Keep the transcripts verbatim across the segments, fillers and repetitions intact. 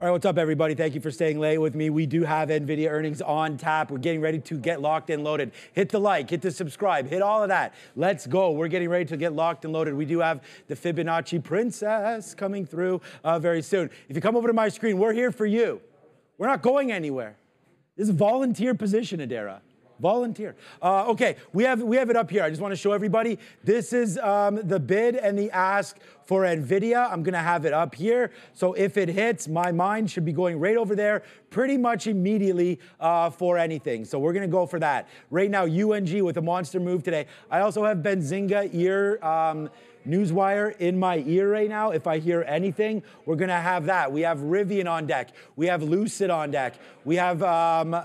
All right, what's up, everybody? Thank you for staying late with me. We do have NVIDIA earnings on tap. We're getting ready to get locked and loaded. Hit the like, hit the subscribe, hit all of that. Let's go. We're getting ready to get locked and loaded. We do have the Fibonacci princess coming through uh, very soon. If you come over to my screen, we're here for you. We're not going anywhere. This is a volunteer position, Adara. Volunteer. Uh, okay, we have, we have it up here. I just want to show everybody. This is um, the bid and the ask for NVIDIA. I'm gonna have it up here. So if it hits, my mind should be going right over there pretty much immediately uh, for anything. So we're gonna go for that. Right now, U N G with a monster move today. I also have Benzinga ear um, newswire in my ear right now. If I hear anything, we're gonna have that. We have Rivian on deck. We have Lucid on deck. We have um, uh,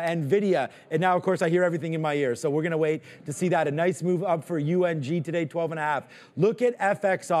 NVIDIA. And now, of course, I hear everything in my ear. So we're gonna wait to see that. A nice move up for U N G today, twelve and a half. Look at F X I.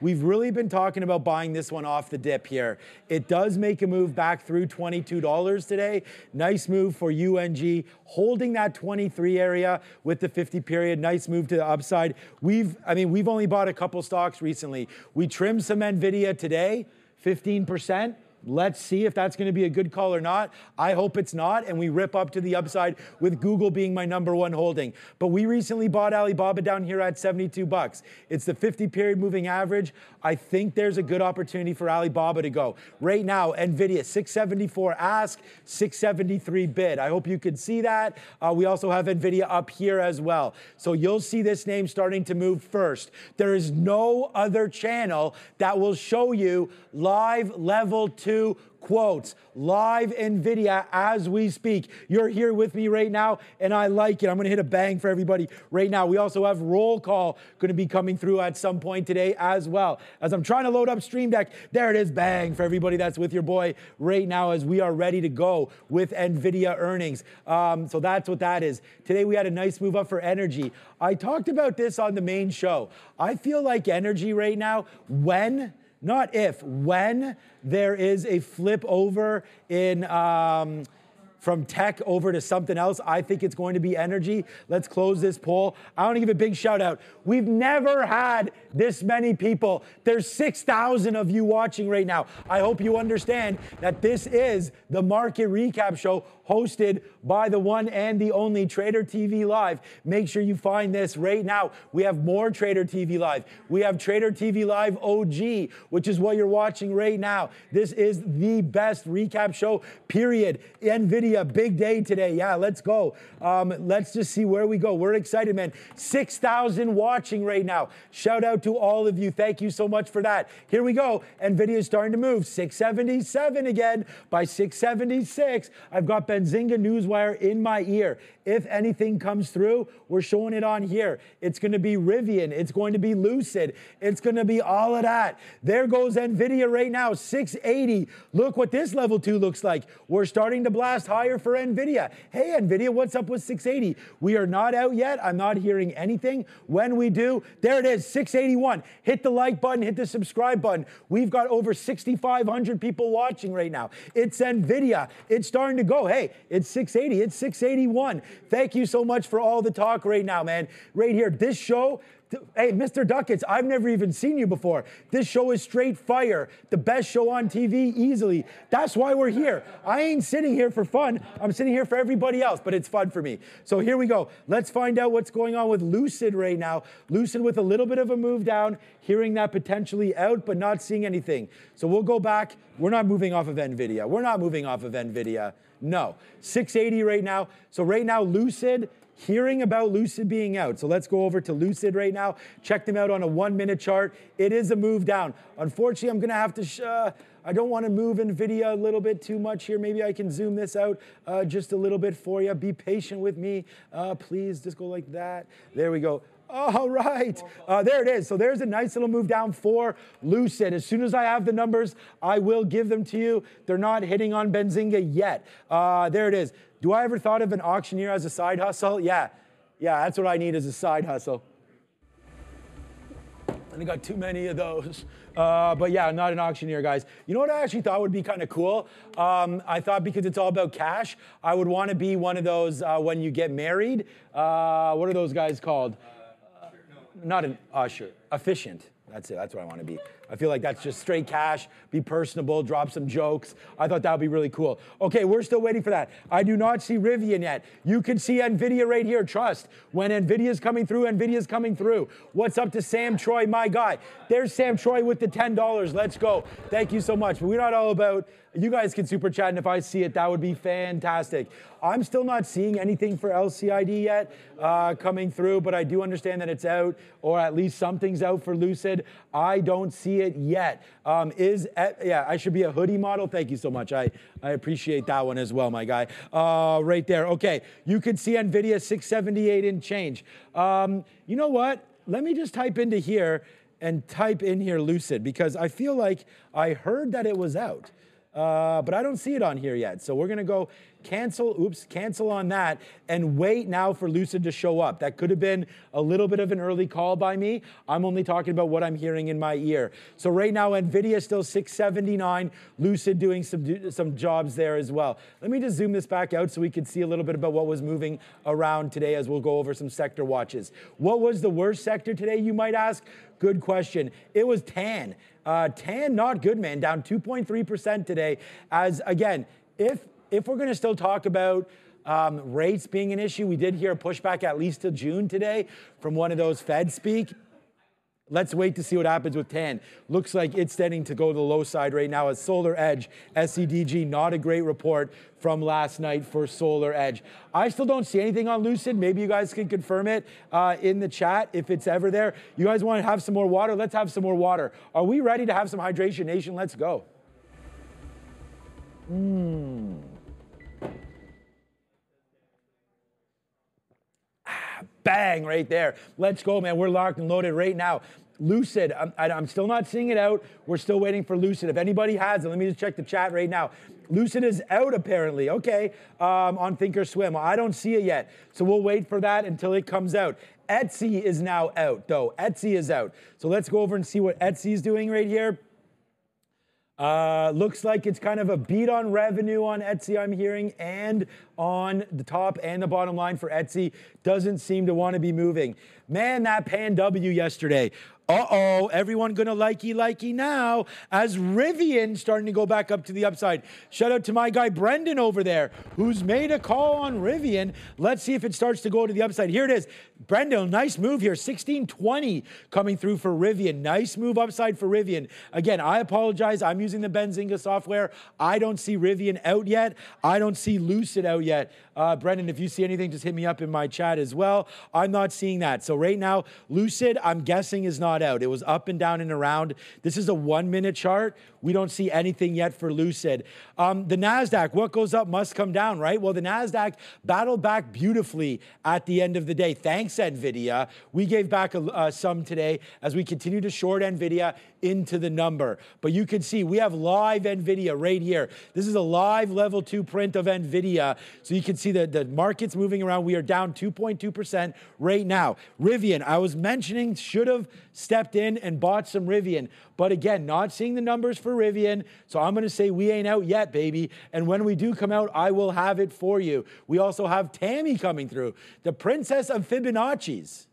We've really been talking about buying this one off the dip here. It does make a move back through twenty-two dollars today. Nice move for U N G, holding that twenty-three area with the fifty period. Nice move to the upside. We've, I mean, we've only bought a couple stocks recently. We trimmed some NVIDIA today, fifteen percent. Let's see if that's going to be a good call or not. I hope it's not, and we rip up to the upside with Google being my number one holding. But we recently bought Alibaba down here at seventy-two bucks. It's the fifty period moving average. I think there's a good opportunity for Alibaba to go. Right now, NVIDIA, six seventy-four ask, six seventy-three bid. I hope you could see that. Uh, we also have NVIDIA up here as well. So you'll see this name starting to move first. There is no other channel that will show you live level two quotes, live NVIDIA as we speak. You're here with me right now, and I like it. I'm going to hit a bang for everybody right now. We also have roll call going to be coming through at some point today as well. As I'm trying to load up Stream Deck, there it is, bang for everybody that's with your boy right now as we are ready to go with NVIDIA earnings. Um, so that's what that is. Today we had a nice move up for energy. I talked about this on the main show. I feel like energy right now, when... not if, when there is a flip over in um, from tech over to something else, I think it's going to be energy. Let's close this poll. I want to give a big shout out. We've never had this many people. There's six thousand of you watching right now. I hope you understand that this is the market recap show hosted by the one and the only Trader T V Live. Make sure you find this right now. We have more Trader T V Live. We have Trader T V Live O G, which is what you're watching right now. This is the best recap show, period. NVIDIA, big day today. Yeah, let's go. Um, let's just see where we go. We're excited, man. six thousand watching right now. Shout out to all of you. Thank you so much for that. Here we go. NVIDIA is starting to move. six seventy-seven again by six seventy-six. I've got Benzinga newswire in my ear. If anything comes through, we're showing it on here. It's going to be Rivian. It's going to be Lucid. It's going to be all of that. There goes NVIDIA right now, six eighty. Look what this level two looks like. We're starting to blast higher for NVIDIA. Hey, NVIDIA, what's up with six eighty? We are not out yet. I'm not hearing anything. When we do, there it is, six eighty-one. Hit the like button, hit the subscribe button. We've got over six thousand five hundred people watching right now. It's NVIDIA. It's starting to go. Hey, it's six eighty. It's six eighty-one. Thank you so much for all the talk right now, man. Right here, this show... Hey, Mister Duckets, I've never even seen you before. This show is straight fire. The best show on T V easily. That's why we're here. I ain't sitting here for fun. I'm sitting here for everybody else, but it's fun for me. So here we go. Let's find out what's going on with Lucid right now. Lucid with a little bit of a move down, hearing that potentially out, but not seeing anything. So we'll go back. We're not moving off of NVIDIA. We're not moving off of NVIDIA. No. six eighty right now. So right now, Lucid... hearing about Lucid being out. So let's go over to Lucid right now. Check them out on a one-minute chart. It is a move down. Unfortunately, I'm going to have to... Sh uh, I don't want to move NVIDIA a little bit too much here. Maybe I can zoom this out uh, just a little bit for you. Be patient with me. Uh, please, just go like that. There we go. All right, uh, there it is. So there's a nice little move down for Lucid. As soon as I have the numbers, I will give them to you. They're not hitting on Benzinga yet. Uh, there it is. Do I ever thought of an auctioneer as a side hustle? Yeah, yeah, that's what I need as a side hustle. I got too many of those. Uh, but yeah, I'm not an auctioneer, guys. You know what I actually thought would be kind of cool? Um, I thought because it's all about cash, I would want to be one of those uh, when you get married. Uh, what are those guys called? Uh, not an usher. Efficient. That's it. That's what I want to be. I feel like that's just straight cash, be personable, drop some jokes. I thought that would be really cool. Okay, we're still waiting for that. I do not see Rivian yet. You can see NVIDIA right here, trust. When NVIDIA's coming through, NVIDIA's coming through. What's up to Sam Troy, my guy? There's Sam Troy with the ten dollars, let's go. Thank you so much, but we're not all about, you guys can super chat, and if I see it, that would be fantastic. I'm still not seeing anything for L C I D yet uh, coming through, but I do understand that it's out, or at least something's out for Lucid. I don't see it yet. Um, is at, yeah, I should be a hoodie model. Thank you so much. I, I appreciate that one as well, my guy. Uh, right there. Okay, you can see NVIDIA six seventy-eight and change. Um, you know what? Let me just type into here and type in here Lucid, because I feel like I heard that it was out. Uh, but I don't see it on here yet. So we're gonna go cancel, oops, cancel on that and wait now for Lucid to show up. That could have been a little bit of an early call by me. I'm only talking about what I'm hearing in my ear. So right now, NVIDIA still six seventy-nine, Lucid doing some, some jobs there as well. Let me just zoom this back out so we can see a little bit about what was moving around today as we'll go over some sector watches. What was the worst sector today, you might ask? Good question. It was TAN. Uh, TAN, not good, man, down two point three percent today. As, again, if, if we're going to still talk about um, rates being an issue, we did hear a pushback at least till June today from one of those Fed speak. Let's wait to see what happens with TAN. Looks like it's tending to go to the low side right now as Solar Edge, S E D G, not a great report from last night for Solar Edge. I still don't see anything on Lucid. Maybe you guys can confirm it uh, in the chat if it's ever there. You guys want to have some more water? Let's have some more water. Are we ready to have some Hydration Nation? Let's go. Mmm. Bang, right there. Let's go, man. We're locked and loaded right now. Lucid, I'm, I'm still not seeing it out. We're still waiting for Lucid. If anybody has it, let me just check the chat right now. Lucid is out apparently, okay, um, on Thinkorswim. I don't see it yet, so we'll wait for that until it comes out. Etsy is now out, though. Etsy is out. So let's go over and see what Etsy is doing right here. Uh, looks like it's kind of a beat on revenue on Etsy, I'm hearing, and on the top and the bottom line for Etsy. Doesn't seem to want to be moving. Man, that P A N W yesterday. Uh-oh, everyone gonna likey-likey now as Rivian starting to go back up to the upside. Shout out to my guy Brendan over there who's made a call on Rivian. Let's see if it starts to go to the upside. Here it is. Brendan, nice move here. sixteen twenty coming through for Rivian. Nice move upside for Rivian. Again, I apologize. I'm using the Benzinga software. I don't see Rivian out yet. I don't see Lucid out yet. Uh, Brendan, if you see anything, just hit me up in my chat as well. I'm not seeing that. So right now, Lucid, I'm guessing, is not out. It was up and down and around. This is a one-minute chart. We don't see anything yet for Lucid. Um, the NASDAQ, what goes up must come down, right? Well, the NASDAQ battled back beautifully at the end of the day. Thanks, NVIDIA. We gave back a, uh, some today as we continue to short NVIDIA into the number. But you can see we have live NVIDIA right here. This is a live level two print of NVIDIA. So you can see the, the market's moving around. We are down two point two percent right now. Rivian, I was mentioning, should have stepped in and bought some Rivian. But again, not seeing the numbers for Rivian. So I'm going to say we ain't out yet, baby. And when we do come out, I will have it for you. We also have Tammy coming through, the princess of Fibonacci's.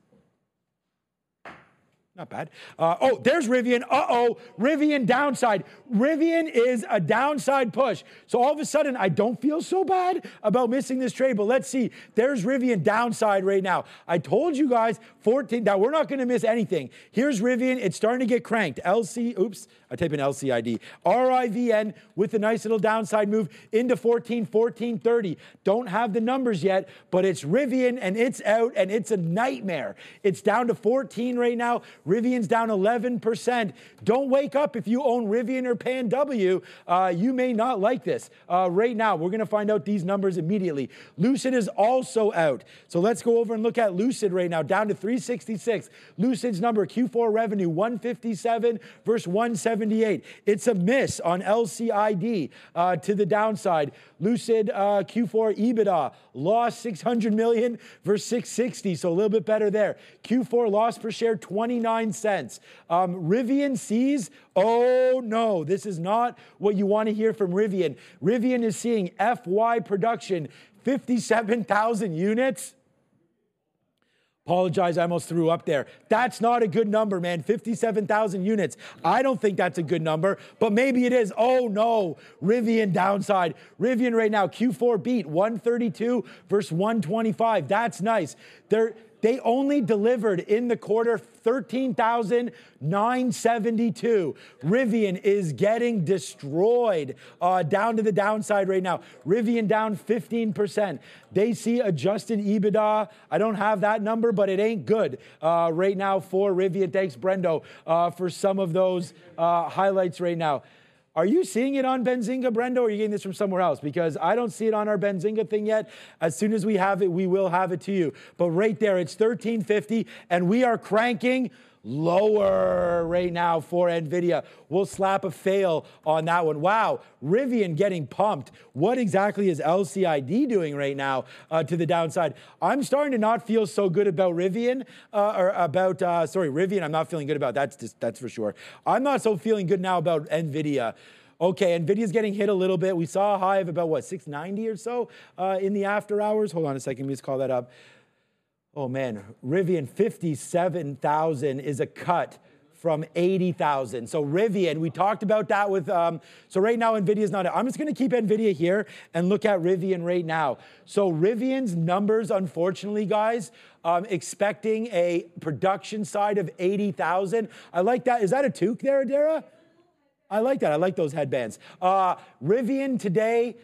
Not bad. Uh, oh, there's Rivian. Uh-oh, Rivian downside. Rivian is a downside push. So all of a sudden, I don't feel so bad about missing this trade, but let's see. There's Rivian downside right now. I told you guys, fourteen, now we're not going to miss anything. Here's Rivian. It's starting to get cranked. L C, oops, I type in L C I D. R I V N with a nice little downside move into fourteen, fourteen thirty. Don't have the numbers yet, but it's Rivian, and it's out, and it's a nightmare. It's down to fourteen right now. Rivian's down eleven percent. Don't wake up if you own Rivian or P A N W. Uh, you may not like this. Uh, right now, we're going to find out these numbers immediately. Lucid is also out. So let's go over and look at Lucid right now, down to three sixty-six. Lucid's number, Q four revenue, one fifty-seven versus one seventy-eight. It's a miss on L C I D uh, to the downside. Lucid uh, Q four EBITDA lost six hundred million versus six sixty, so a little bit better there. Q four loss per share, twenty-nine cents. Um, Rivian sees, oh no, this is not what you want to hear from Rivian. Rivian is seeing F Y production, fifty-seven thousand units. Apologize, I almost threw up there. That's not a good number, man. fifty-seven thousand units. I don't think that's a good number, but maybe it is. Oh no, Rivian downside. Rivian right now, Q four beat, one thirty-two versus one twenty-five. That's nice. They're, they only delivered in the quarter thirteen thousand nine hundred seventy-two. Rivian is getting destroyed, uh, down to the downside right now. Rivian down fifteen percent. They see adjusted EBITDA. I don't have that number, but it ain't good uh, right now for Rivian. Thanks, Brendo, uh, for some of those uh, highlights right now. Are you seeing it on Benzinga, Brendo, or are you getting this from somewhere else? Because I don't see it on our Benzinga thing yet. As soon as we have it, we will have it to you. But right there, it's thirteen fifty, and we are cranking lower right now for NVIDIA. We'll slap a fail on that one. Wow, Rivian getting pumped. What exactly is L C I D doing right now uh, to the downside? I'm starting to not feel so good about Rivian, uh, or about, uh, sorry, Rivian I'm not feeling good about. That's, just, that's for sure. I'm not so feeling good now about NVIDIA. Okay, NVIDIA's getting hit a little bit. We saw a high of about, what, six ninety or so uh, in the after hours? Hold on a second, let me just call that up. Oh man, Rivian, fifty-seven thousand is a cut from eighty thousand. So Rivian, we talked about that with, um, so right now NVIDIA's not, I'm just gonna keep NVIDIA here and look at Rivian right now. So Rivian's numbers, unfortunately, guys, Um, expecting a production side of eighty thousand. I like that. Is that a toque there, Adara? I like that. I like those headbands. Uh, Rivian today,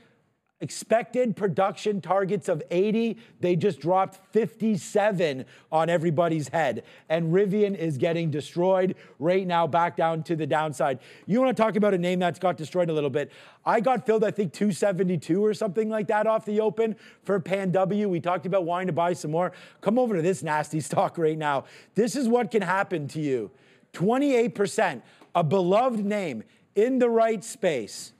expected production targets of eighty. They just dropped fifty-seven on everybody's head. And Rivian is getting destroyed right now, back down to the downside. You want to talk about a name that's got destroyed a little bit. I got filled, I think, two seventy-two or something like that off the open for P A N W. We talked about wanting to buy some more. Come over to this nasty stock right now. This is what can happen to you. twenty-eight percent, a beloved name in the right space.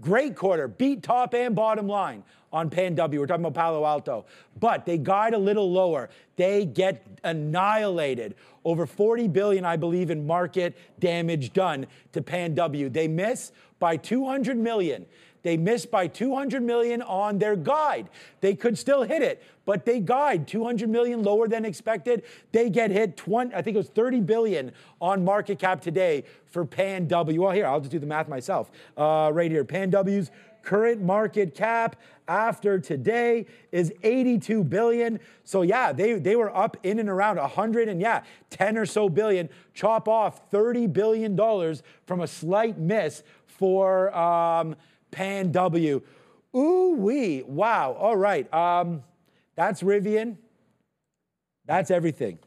Great quarter, beat top and bottom line on P A N W. We're talking about Palo Alto. But they guide a little lower. They get annihilated. Over forty billion dollars, I believe, in market damage done to P A N W. They miss by two hundred million dollars. They missed by two hundred million dollars on their guide. They could still hit it, but they guide two hundred million dollars lower than expected. They get hit, twenty, I think it was thirty billion dollars on market cap today for P A N W. Well, here, I'll just do the math myself. Uh, right here, P A N W's current market cap after today is eighty-two billion. So yeah, they, they were up in and around one hundred and yeah, ten or so billion. Chop off thirty billion dollars from a slight miss for... Um, P A N W. Ooh wee. Wow. All right. Um, that's Rivian. That's everything.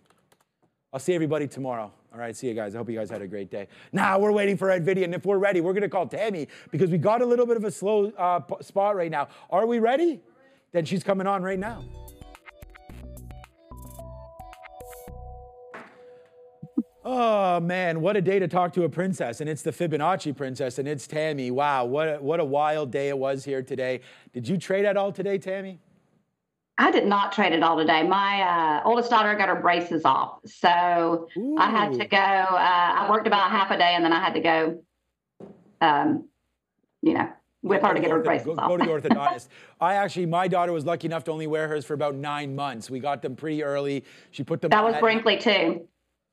I'll see everybody tomorrow. All right, see you guys. I hope you guys had a great day. Now we're waiting for NVIDIA, and if we're ready, we're going to call Tammy because we got a little bit of a slow uh, spot right now. Are we ready? Then she's coming on right now. Oh man, what a day to talk to a princess, and it's the Fibonacci princess, and it's Tammy. Wow, what a, what a wild day it was here today. Did you trade at all today, Tammy? I did not trade at all today. My uh, oldest daughter got her braces off, so Ooh. I had to go. Uh, I worked about half a day, and then I had to go, um, you know, with her to get her braces off. Go to the orthodontist. I actually, my daughter was lucky enough to only wear hers for about nine months. We got them pretty early. She put them on. That was Brinkley too.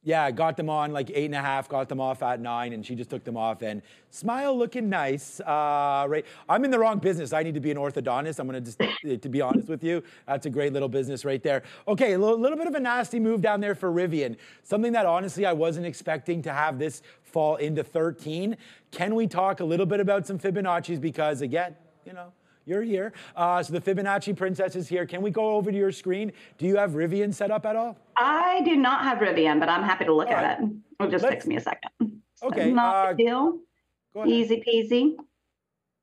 Yeah, got them on like eight and a half, got them off at nine, and she just took them off and smile looking nice. Uh, right, I'm in the wrong business. I need to be an orthodontist. I'm going to just, to be honest with you, that's a great little business right there. Okay, a little, little bit of a nasty move down there for Rivian. Something that honestly I wasn't expecting to have this fall into thirteen. Can we talk a little bit about some Fibonacci's because again, you know, you're here. Uh, so the Fibonacci princess is here. Can we go over to your screen? Do you have Rivian set up at all? I do not have Rivian, but I'm happy to look all at right. it. It'll just Let's... take me a second. Okay. So not uh, a deal. Go ahead. Easy peasy.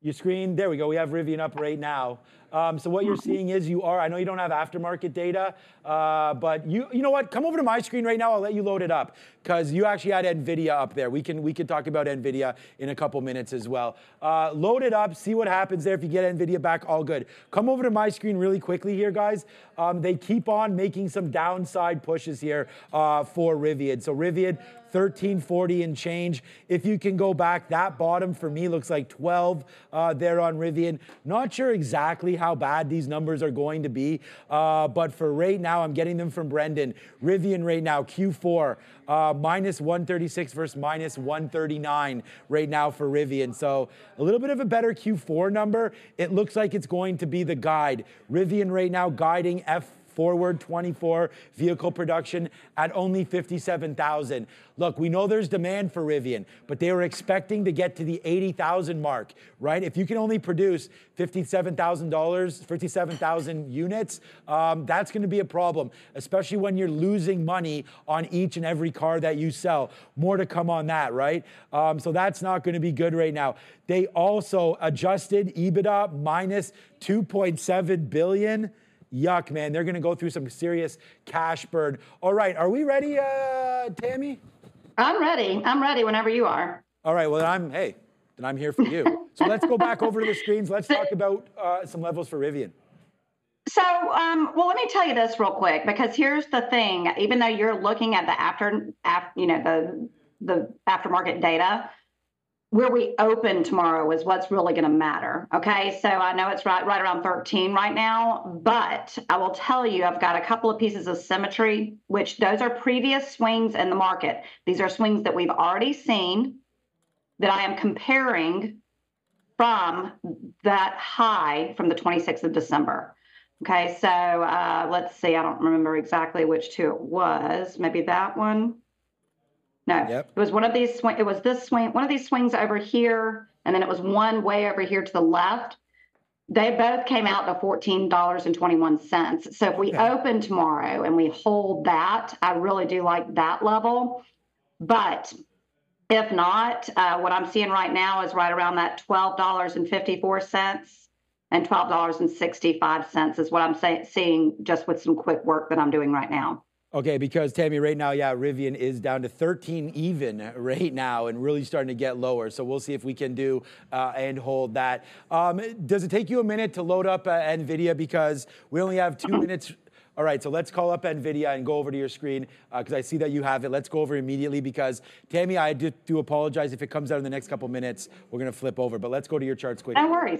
Your screen, there we go. We have Rivian up right now. Um, so what you're seeing is you are, I know you don't have aftermarket data, uh, but you you know what? Come over to my screen right now. I'll let you load it up because you actually had NVIDIA up there. We can we can talk about NVIDIA in a couple minutes as well. Uh, load it up. See what happens there. If you get NVIDIA back, all good. Come over to my screen really quickly here, guys. Um, they keep on making some downside pushes here uh, for Rivian. So Rivian, thirteen forty and change. If you can go back, that bottom for me looks like twelve uh, there on Rivian. Not sure exactly how bad these numbers are going to be. Uh, but for right now, I'm getting them from Brendan. Rivian right now, Q four, uh, minus one thirty-six versus minus one thirty-nine right now for Rivian. So a little bit of a better Q four number. It looks like it's going to be the guide. Rivian right now guiding F forward twenty-four vehicle production at only fifty-seven thousand. Look, we know there's demand for Rivian, but they were expecting to get to the eighty thousand mark, right? If you can only produce fifty-seven thousand dollars, fifty-seven thousand units, um, that's going to be a problem, especially when you're losing money on each and every car that you sell. More to come on that, right? Um, so that's not going to be good right now. They also adjusted EBITDA minus two point seven billion. Yuck, man. They're going to go through some serious cash burn. All right. Are we ready, uh, Tammy? I'm ready. I'm ready whenever you are. All right. Well, then I'm, hey, then I'm here for you. So let's go back over to the screens. Let's talk about uh, some levels for Rivian. So, um, well, let me tell you this real quick, because here's the thing. Even though you're looking at the after, after you know, the, the aftermarket data, where we open tomorrow is what's really going to matter, okay? So I know it's right right around thirteen right now, but I will tell you I've got a couple of pieces of symmetry, which those are previous swings in the market. These are swings that we've already seen that I am comparing from that high from the twenty-sixth of December, okay? So uh, let's see. I don't remember exactly which two it was. Maybe that one. No, yep. It was one of these. It was this swing, one of these swings over here, and then it was one way over here to the left. They both came out to fourteen dollars and twenty-one cents. So if we yeah. open tomorrow and we hold that, I really do like that level. But if not, uh, what I'm seeing right now is right around that twelve dollars and fifty-four cents and twelve dollars and sixty-five cents is what I'm say seeing just with some quick work that I'm doing right now. Okay, because Tammy, right now, yeah, Rivian is down to thirteen even right now and really starting to get lower. So we'll see if we can do uh, and hold that. Um, does it take you a minute to load up uh, NVIDIA? Because we only have two minutes. All right, so let's call up NVIDIA and go over to your screen because uh, I see that you have it. Let's go over immediately because, Tammy, I do, do apologize. If it comes out in the next couple minutes, we're going to flip over. But let's go to your charts quickly. No worries.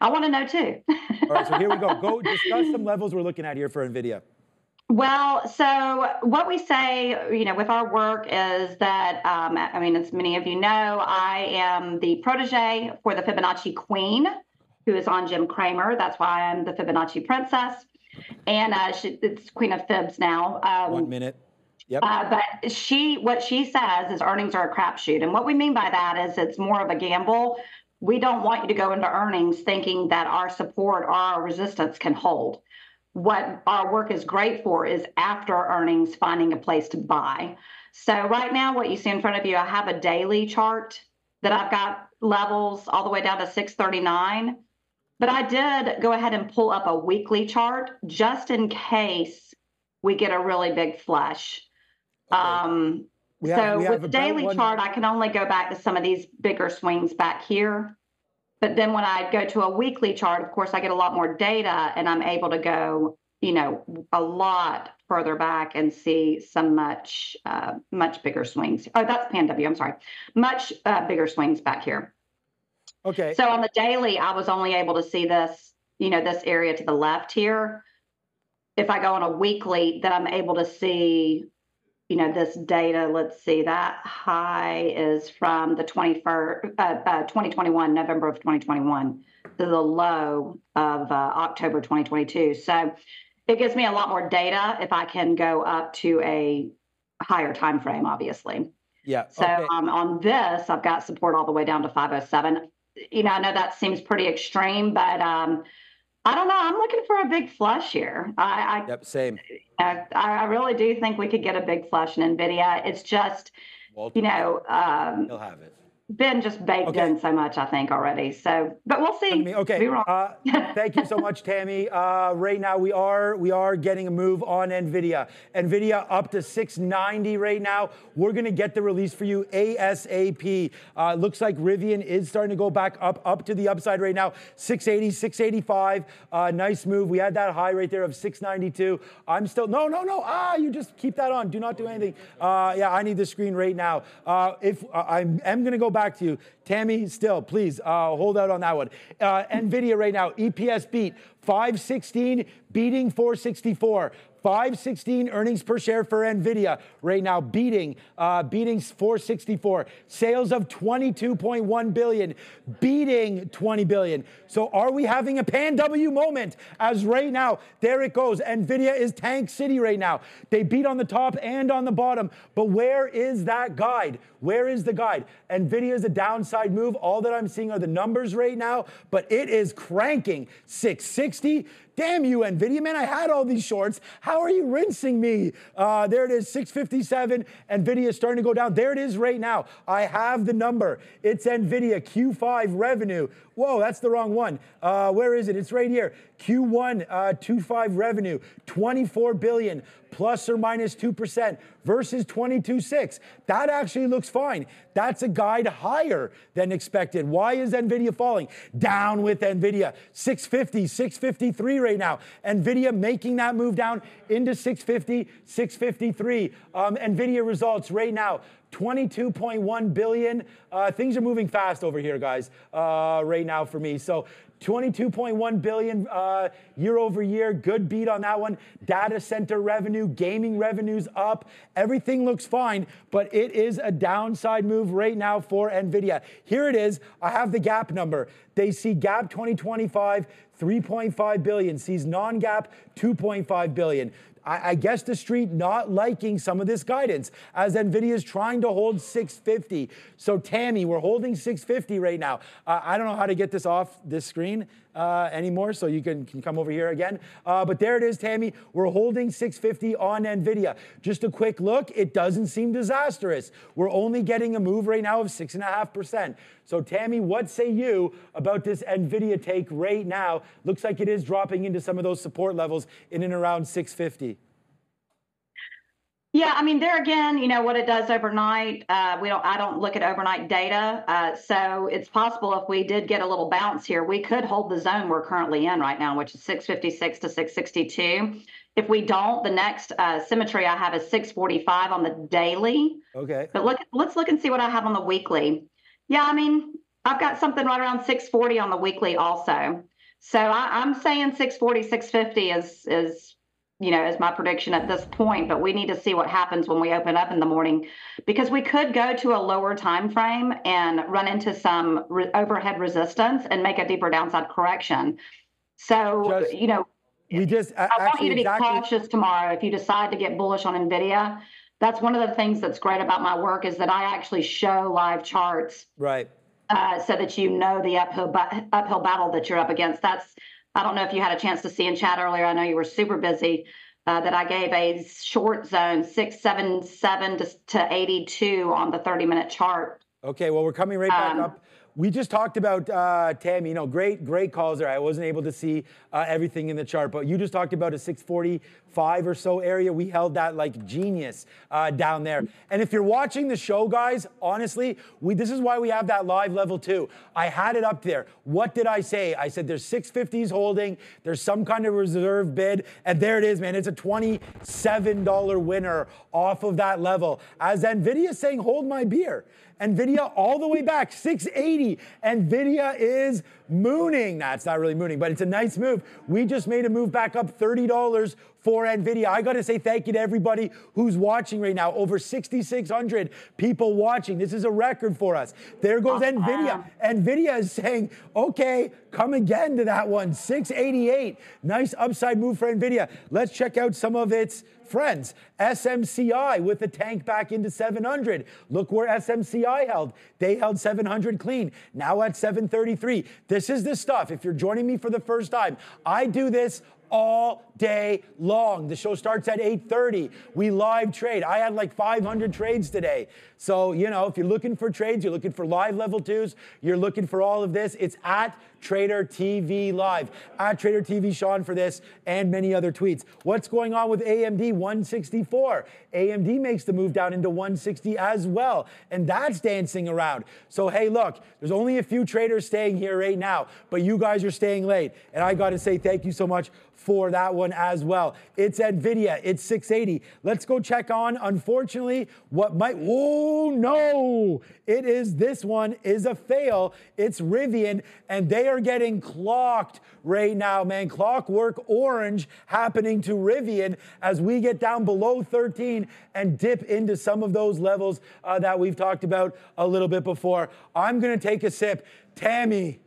I want to know too. All right, so here we go. Go discuss some levels we're looking at here for NVIDIA. Well, so what we say, you know, with our work is that, um, I mean, as many of you know, I am the protege for the Fibonacci Queen, who is on Jim Cramer. That's why I'm the Fibonacci Princess. And uh, she, it's Queen of Fibs now. Um, One minute. Yep. Uh, but she, what she says is earnings are a crapshoot. And what we mean by that is it's more of a gamble. We don't want you to go into earnings thinking that our support or our resistance can hold. What our work is great for is after earnings, finding a place to buy. So right now, what you see in front of you, I have a daily chart that I've got levels all the way down to six thirty-nine. But I did go ahead and pull up a weekly chart just in case we get a really big flush. Okay. Um, we have, so with the daily chart, I can only go back to some of these bigger swings back here. But then when I go to a weekly chart, of course, I get a lot more data and I'm able to go, you know, a lot further back and see some much, uh, much bigger swings. Oh, that's P A N W. I'm sorry. Much uh, bigger swings back here. Okay. So on the daily, I was only able to see this, you know, this area to the left here. If I go on a weekly, then I'm able to see, you know, this data. Let's see, that high is from the twenty-first, uh, uh, twenty twenty-one, November of twenty twenty-one, to the low of uh, October twenty twenty-two. So it gives me a lot more data if I can go up to a higher time frame, obviously. Yeah. So okay. um, on this, I've got support all the way down to five oh seven. You know, I know that seems pretty extreme, but um, I don't know. I'm looking for a big flush here. I, I yep, same. I, I really do think we could get a big flush in NVIDIA. It's just, Walter, you know, um, he'll have it. Been just baked okay. in so much, I think, already. So, but we'll see. Okay. Be wrong. Uh, thank you so much, Tammy. Uh, right now, we are we are getting a move on NVIDIA. NVIDIA up to six ninety right now. We're going to get the release for you ASAP. Uh, looks like Rivian is starting to go back up, up to the upside right now. six eighty, six eighty-five. Uh, nice move. We had that high right there of six ninety-two. I'm still, no, no, no. Ah, you just keep that on. Do not do anything. Uh, yeah, I need the screen right now. Uh, if uh, I am going to go back back to you. Tammy, still, please uh, hold out on that one. Uh, NVIDIA right now, E P S beat, five sixteen, beating four sixty-four. five sixteen earnings per share for NVIDIA right now, beating uh, beating four sixty-four. Sales of twenty-two point one billion dollars, beating twenty billion dollars. So are we having a P A N W moment? As right now, there it goes. NVIDIA is tank city right now. They beat on the top and on the bottom. But where is that guide? Where is the guide? NVIDIA is a downside move. All that I'm seeing are the numbers right now, but it is cranking six sixty. Damn you, NVIDIA, man, I had all these shorts. How are you rinsing me? Uh, there it is, six fifty-seven. NVIDIA is starting to go down. There it is right now. I have the number. It's NVIDIA Q five revenue. Whoa, that's the wrong one. Uh, where is it? It's right here. Q one uh, twenty-five revenue, twenty-four billion dollars. Plus or minus two percent versus twenty-two point six. That actually looks fine. That's a guide higher than expected. Why is NVIDIA falling? Down with NVIDIA. six fifty, six fifty-three right now. NVIDIA making that move down into six fifty, six fifty-three. Um, NVIDIA results right now. twenty-two point one billion dollars. Uh, things are moving fast over here, guys, uh, right now for me. So twenty-two point one billion dollars uh, year over year. Good beat on that one. Data center revenue, gaming revenues up. Everything looks fine, but it is a downside move right now for NVIDIA. Here it is. I have the gap number. They see gap twenty twenty-five, three point five billion dollars. Sees non-gap, two point five billion dollars. I guess the street not liking some of this guidance as NVIDIA is trying to hold six fifty. So Tammy, we're holding six fifty right now. Uh, I don't know how to get this off this screen uh, anymore, so you can, can come over here again. Uh, but there it is, Tammy. We're holding six fifty on NVIDIA. Just a quick look. It doesn't seem disastrous. We're only getting a move right now of six point five percent. So Tammy, what say you about this NVIDIA take right now? Looks like it is dropping into some of those support levels in and around six fifty. Yeah, I mean, there again, you know what it does overnight. Uh, we don't. I don't look at overnight data, uh, so it's possible if we did get a little bounce here, we could hold the zone we're currently in right now, which is six fifty-six to six sixty-two. If we don't, the next uh, symmetry I have is six forty-five on the daily. Okay. But look, let's look and see what I have on the weekly. Yeah, I mean, I've got something right around six forty on the weekly also. So I, I'm saying six forty, six fifty is is. you know, is my prediction at this point, but we need to see what happens when we open up in the morning, because we could go to a lower time frame and run into some re overhead resistance and make a deeper downside correction. So, just, you know, we just, I, I want you to be exactly cautious tomorrow. If you decide to get bullish on NVIDIA, that's one of the things that's great about my work is that I actually show live charts, right? Uh, so that you know the uphill, uphill battle that you're up against. That's, I don't know if you had a chance to see in chat earlier. I know you were super busy. Uh, that I gave a short zone six seventy-seven to, to eighty-two on the thirty-minute chart. Okay, well, we're coming right back um, up. We just talked about, uh, Tammy, you know, great, great calls there. I wasn't able to see uh, everything in the chart, but you just talked about a six forty-five or so area. We held that like genius uh, down there. And if you're watching the show, guys, honestly, we, this is why we have that live level too. I had it up there. What did I say? I said there's six fifties holding, there's some kind of reserve bid, and there it is, man. It's a twenty-seven dollar winner off of that level. As NVIDIA is saying, hold my beer. NVIDIA all the way back, six eighty. NVIDIA is mooning. That's nah, not really mooning, but it's a nice move. We just made a move back up thirty dollars for NVIDIA. I got to say thank you to everybody who's watching right now. Over sixty-six hundred people watching. This is a record for us. There goes uh-huh. NVIDIA. NVIDIA is saying, okay, come again to that one. six eighty-eight. Nice upside move for NVIDIA. Let's check out some of its friends. S M C I with the tank back into seven hundred. Look where S M C I held. They held seven hundred clean. Now at seven thirty-three. This is the stuff. If you're joining me for the first time, I do this all day long. The show starts at eight thirty. We live trade. I had like five hundred trades today. So, you know, if you're looking for trades, you're looking for live level twos, you're looking for all of this, it's at Trader T V Live, at Trader T V Sean for this and many other tweets. What's going on with A M D one sixty-four? A M D makes the move down into one sixty as well, and that's dancing around. So hey, look, there's only a few traders staying here right now, but you guys are staying late, and I got to say thank you so much for that one. one as well. It's NVIDIA. It's six eighty. Let's go check on, unfortunately, what might... Oh, no! It is... This one is a fail. It's Rivian, and they are getting clocked right now, man. Clockwork orange happening to Rivian as we get down below thirteen and dip into some of those levels uh, that we've talked about a little bit before. I'm going to take a sip. Tammy,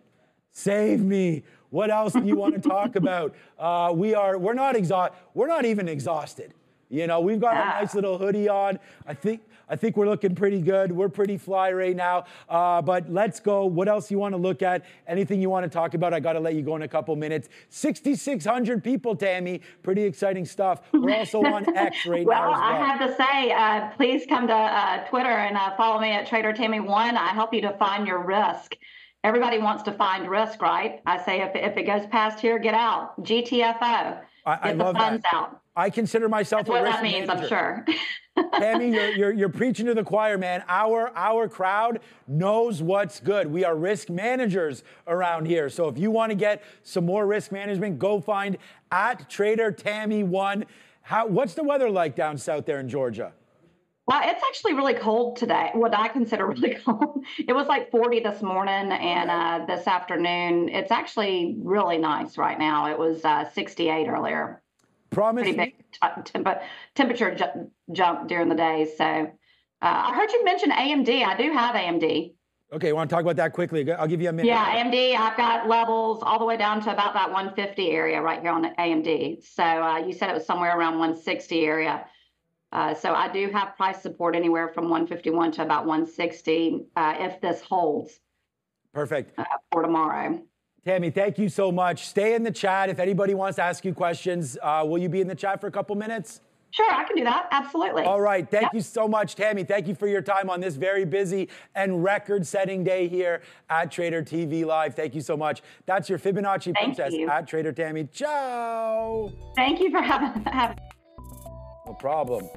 save me. What else do you want to talk about? Uh, we are, we're not exhausted. We're not even exhausted. You know, we've got ah. a nice little hoodie on. I think, I think we're looking pretty good. We're pretty fly right now. Uh, but let's go. What else you want to look at? Anything you want to talk about? I got to let you go in a couple minutes. six thousand six hundred people, Tammy. Pretty exciting stuff. We're also on X right well, now as well. I have to say, uh, please come to uh, Twitter and uh, follow me at Trader Tammy one. I help you define your risk. Everybody wants to find risk, right? I say if, if it goes past here, get out. G T F O. I, I love that. Out. I consider myself That's a risk manager. That's what that means, I'm sure. Tammy, you're, you're, you're preaching to the choir, man. Our, our crowd knows what's good. We are risk managers around here. So if you want to get some more risk management, go find at Trader Tammy one. How, what's the weather like down south there in Georgia? Well, it's actually really cold today. What I consider really cold. It was like forty this morning, and uh, this afternoon, it's actually really nice right now. It was uh, sixty-eight earlier. Promise Pretty big temp temperature ju jump during the day. So uh, I heard you mention A M D. I do have A M D. Okay, you want to talk about that quickly? I'll give you a minute. Yeah, A M D, I've got levels all the way down to about that one fifty area right here on A M D. So uh, you said it was somewhere around one sixty area. Uh, so I do have price support anywhere from one fifty-one to about one sixty uh, if this holds. Perfect. Uh, for tomorrow. Tammy, thank you so much. Stay in the chat. If anybody wants to ask you questions, uh, will you be in the chat for a couple minutes? Sure, I can do that. Absolutely. All right. Thank yep. you so much, Tammy. Thank you for your time on this very busy and record-setting day here at Trader T V Live. Thank you so much. That's your Fibonacci thank princess you. At Trader Tammy. Ciao. Thank you for having me. No problem.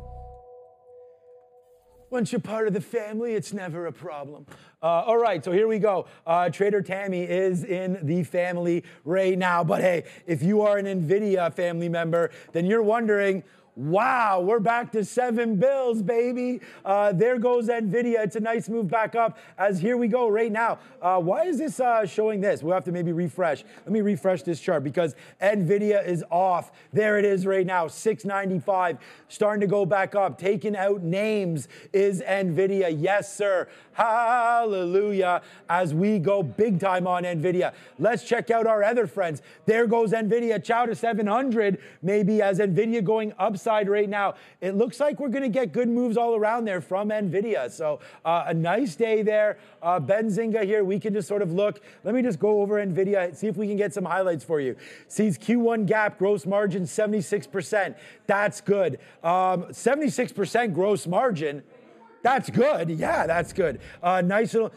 Once you're part of the family, it's never a problem. Uh, all right, so here we go. Uh, Trader Tammy is in the family right now. But hey, if you are an NVIDIA family member, then you're wondering, wow, we're back to seven bills, baby. Uh, there goes NVIDIA. It's a nice move back up as here we go right now. Uh, why is this uh, showing this? We'll have to maybe refresh. Let me refresh this chart because NVIDIA is off. There it is right now, six ninety-five, starting to go back up. Taking out names is NVIDIA. Yes, sir. Hallelujah. As we go big time on NVIDIA. Let's check out our other friends. There goes NVIDIA. Ciao to seven hundred, maybe as NVIDIA going up. Side right now. It looks like we're going to get good moves all around there from NVIDIA. So uh, a nice day there. Uh, Benzinga here. We can just sort of look. Let me just go over NVIDIA and see if we can get some highlights for you. Sees Q one gap gross margin seventy-six percent. That's good. Um, seventy-six percent gross margin. That's good. Yeah, that's good. Uh, nice little.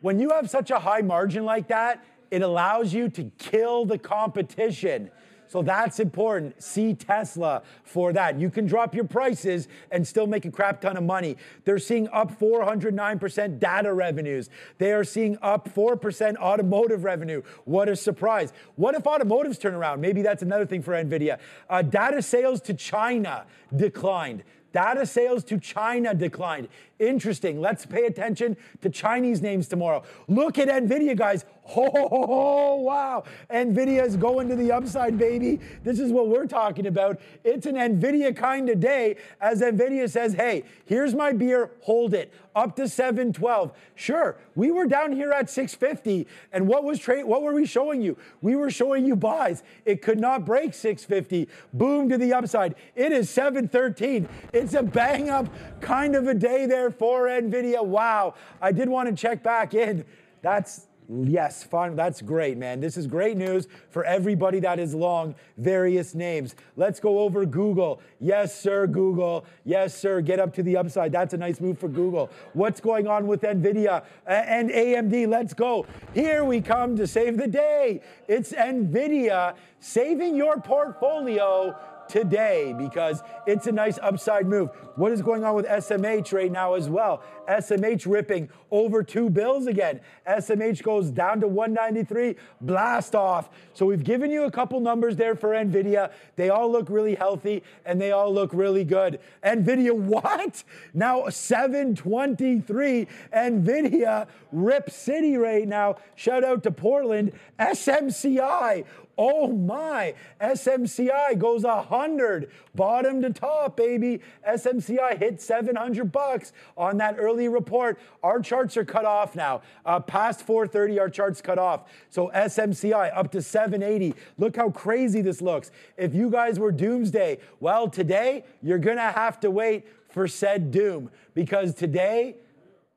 When you have such a high margin like that, it allows you to kill the competition. So that's important. See Tesla for that. You can drop your prices and still make a crap ton of money. They're seeing up four hundred nine percent data revenues. They are seeing up four percent automotive revenue. What a surprise. What if automotives turn around? Maybe that's another thing for NVIDIA. Uh, data sales to China declined. Data sales to China declined. Interesting. Let's pay attention to Chinese names tomorrow. Look at NVIDIA, guys. Oh, wow. NVIDIA is going to the upside, baby. This is what we're talking about. It's an NVIDIA kind of day as NVIDIA says, hey, here's my beer. Hold it. Up to seven twelve. Sure, we were down here at six fifty, and what was trade? What were we showing you? We were showing you buys. It could not break six fifty. Boom to the upside. It is seven thirteen. It's a bang up kind of a day there for NVIDIA. Wow, I did want to check back in. That's yes, fun. That's great, man. This is great news for everybody that is long various names. Let's go over Google. Yes, sir, Google. Yes, sir. Get up to the upside. That's a nice move for Google. What's going on with NVIDIA and A M D? Let's go. Here we come to save the day. It's NVIDIA saving your portfolio today because it's a nice upside move. What is going on with S M H right now as well? S M H ripping over two bills again. S M H goes down to one ninety-three, blast off. So we've given you a couple numbers there for NVIDIA. They all look really healthy and they all look really good. NVIDIA, what? Now seven twenty-three, NVIDIA rip city right now. Shout out to Portland. S M C I. Oh my, S M C I goes one hundred, bottom to top, baby. S M C I hit seven hundred bucks on that early report. Our charts are cut off now. Uh, past four thirty, our charts cut off. So S M C I up to seven eighty. Look how crazy this looks. If you guys were doomsday, well, today you're gonna have to wait for said doom, because today,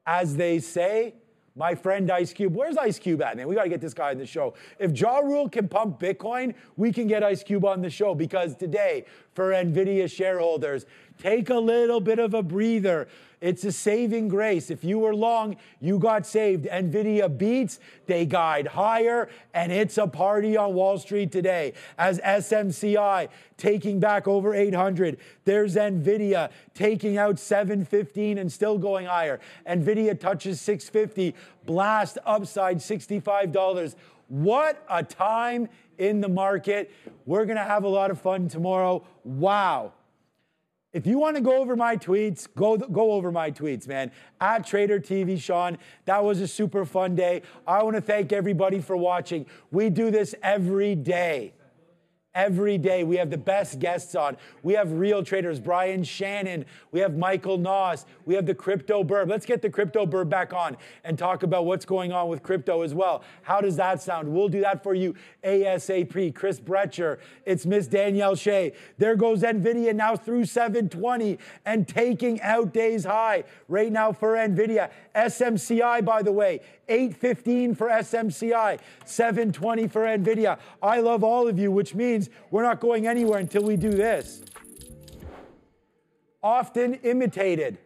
as they say, my friend Ice Cube, where's Ice Cube at, man? We gotta get this guy on the show. If Ja Rule can pump Bitcoin, we can get Ice Cube on the show, because today, for NVIDIA shareholders, take a little bit of a breather. It's a saving grace. If you were long, you got saved. NVIDIA beats, they guide higher, and it's a party on Wall Street today. As S M C I taking back over eight hundred, there's NVIDIA taking out seven fifteen and still going higher. NVIDIA touches six fifty, blast upside sixty-five dollars. What a time in the market. We're gonna have a lot of fun tomorrow. Wow. If you want to go over my tweets, go, go over my tweets, man. At Trader T V Sean, that was a super fun day. I want to thank everybody for watching. We do this every day. Every day we have the best guests on. We have real traders, Brian Shannon. We have Michael Noss. We have the Crypto Burb. Let's get the Crypto Burb back on and talk about what's going on with crypto as well. How does that sound? We'll do that for you ASAP. Chris Brecher. It's Miss Danielle Shea. There goes NVIDIA now through seven twenty and taking out days high right now for NVIDIA. S M C I, by the way, eight fifteen for S M C I, seven twenty for NVIDIA. I love all of you, which means we're not going anywhere until we do this. Often imitated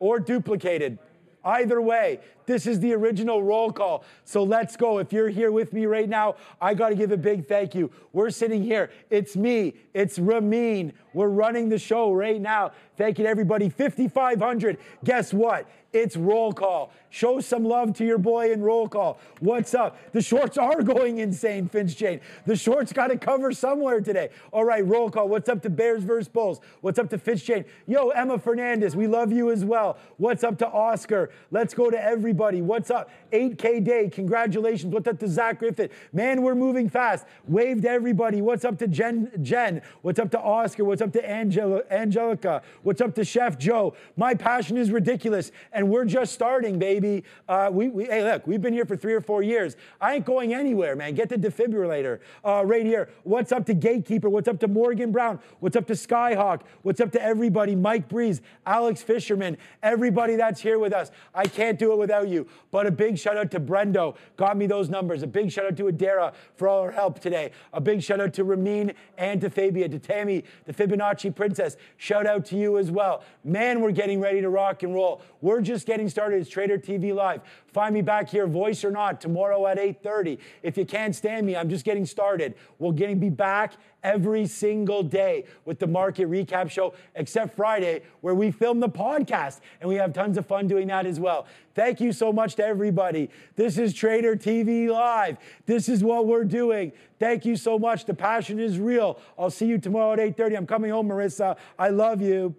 or duplicated. Either way, this is the original roll call. So let's go. If you're here with me right now, I got to give a big thank you. We're sitting here. It's me. It's Ramin. We're running the show right now. Thank you to everybody. fifty-five hundred. Guess what? It's roll call. Show some love to your boy in roll call. What's up? The shorts are going insane, Finch Chain. The shorts got to cover somewhere today. All right, roll call. What's up to Bears versus Bulls? What's up to Finch Chain? Yo, Emma Fernandez, we love you as well. What's up to Oscar? Let's go to everybody. What's up? eight K Day, congratulations. What's up to Zach Griffith? Man, we're moving fast. Waved everybody. What's up to Jen? Jen? What's up to Oscar? What's up to Angela, Angelica? What's up to Chef Joe? My passion is ridiculous, and we're just starting, baby. Uh, we, we, hey, look, we've been here for three or four years. I ain't going anywhere, man. Get the defibrillator uh, right here. What's up to Gatekeeper? What's up to Morgan Brown? What's up to Skyhawk? What's up to everybody? Mike Breeze, Alex Fisherman, everybody that's here with us. I can't do it without you. But a big shout out to Brendo, got me those numbers. A big shout out to Adara for all her help today. A big shout out to Ramin and to Fabia, to Tammy, the Fibonacci Princess. Shout out to you as well. Man, we're getting ready to rock and roll. We're just getting started. It's Trader T V Live. Find me back here, voice or not, tomorrow at eight thirty. If you can't stand me, I'm just getting started. We'll getting be back every single day with the market recap show, except Friday, where we film the podcast, and we have tons of fun doing that as well. Thank you so much to everybody. This is Trader T V Live. This is what we're doing. Thank you so much. The passion is real. I'll see you tomorrow at eight thirty. I'm coming home, Marissa. I love you.